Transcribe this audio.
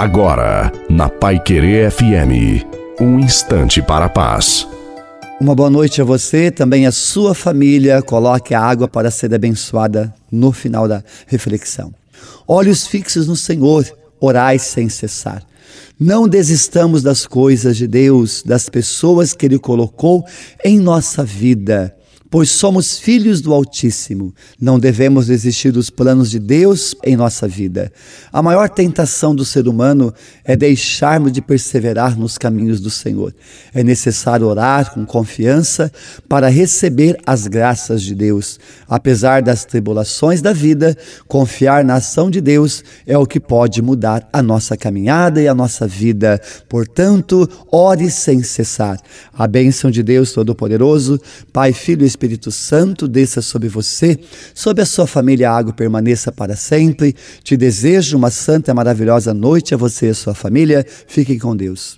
Agora, na Paiquerê FM, um instante para a paz. Uma boa noite a você, também a sua família. Coloque a água para ser abençoada no final da reflexão. Olhos fixos no Senhor, orai sem cessar. Não desistamos das coisas de Deus, das pessoas que Ele colocou em nossa vida, pois somos filhos do Altíssimo. Não devemos desistir dos planos de Deus em nossa vida. A maior tentação do ser humano é deixarmos de perseverar nos caminhos do Senhor. É necessário orar com confiança para receber as graças de Deus. Apesar das tribulações da vida, confiar na ação de Deus é o que pode mudar a nossa caminhada e a nossa vida. Portanto, ore sem cessar. A bênção de Deus Todo-Poderoso, Pai, Filho e Espírito Santo, desça sobre você, sobre a sua família. A água permaneça para sempre. Te desejo uma santa e maravilhosa noite a você e a sua família. Fiquem com Deus.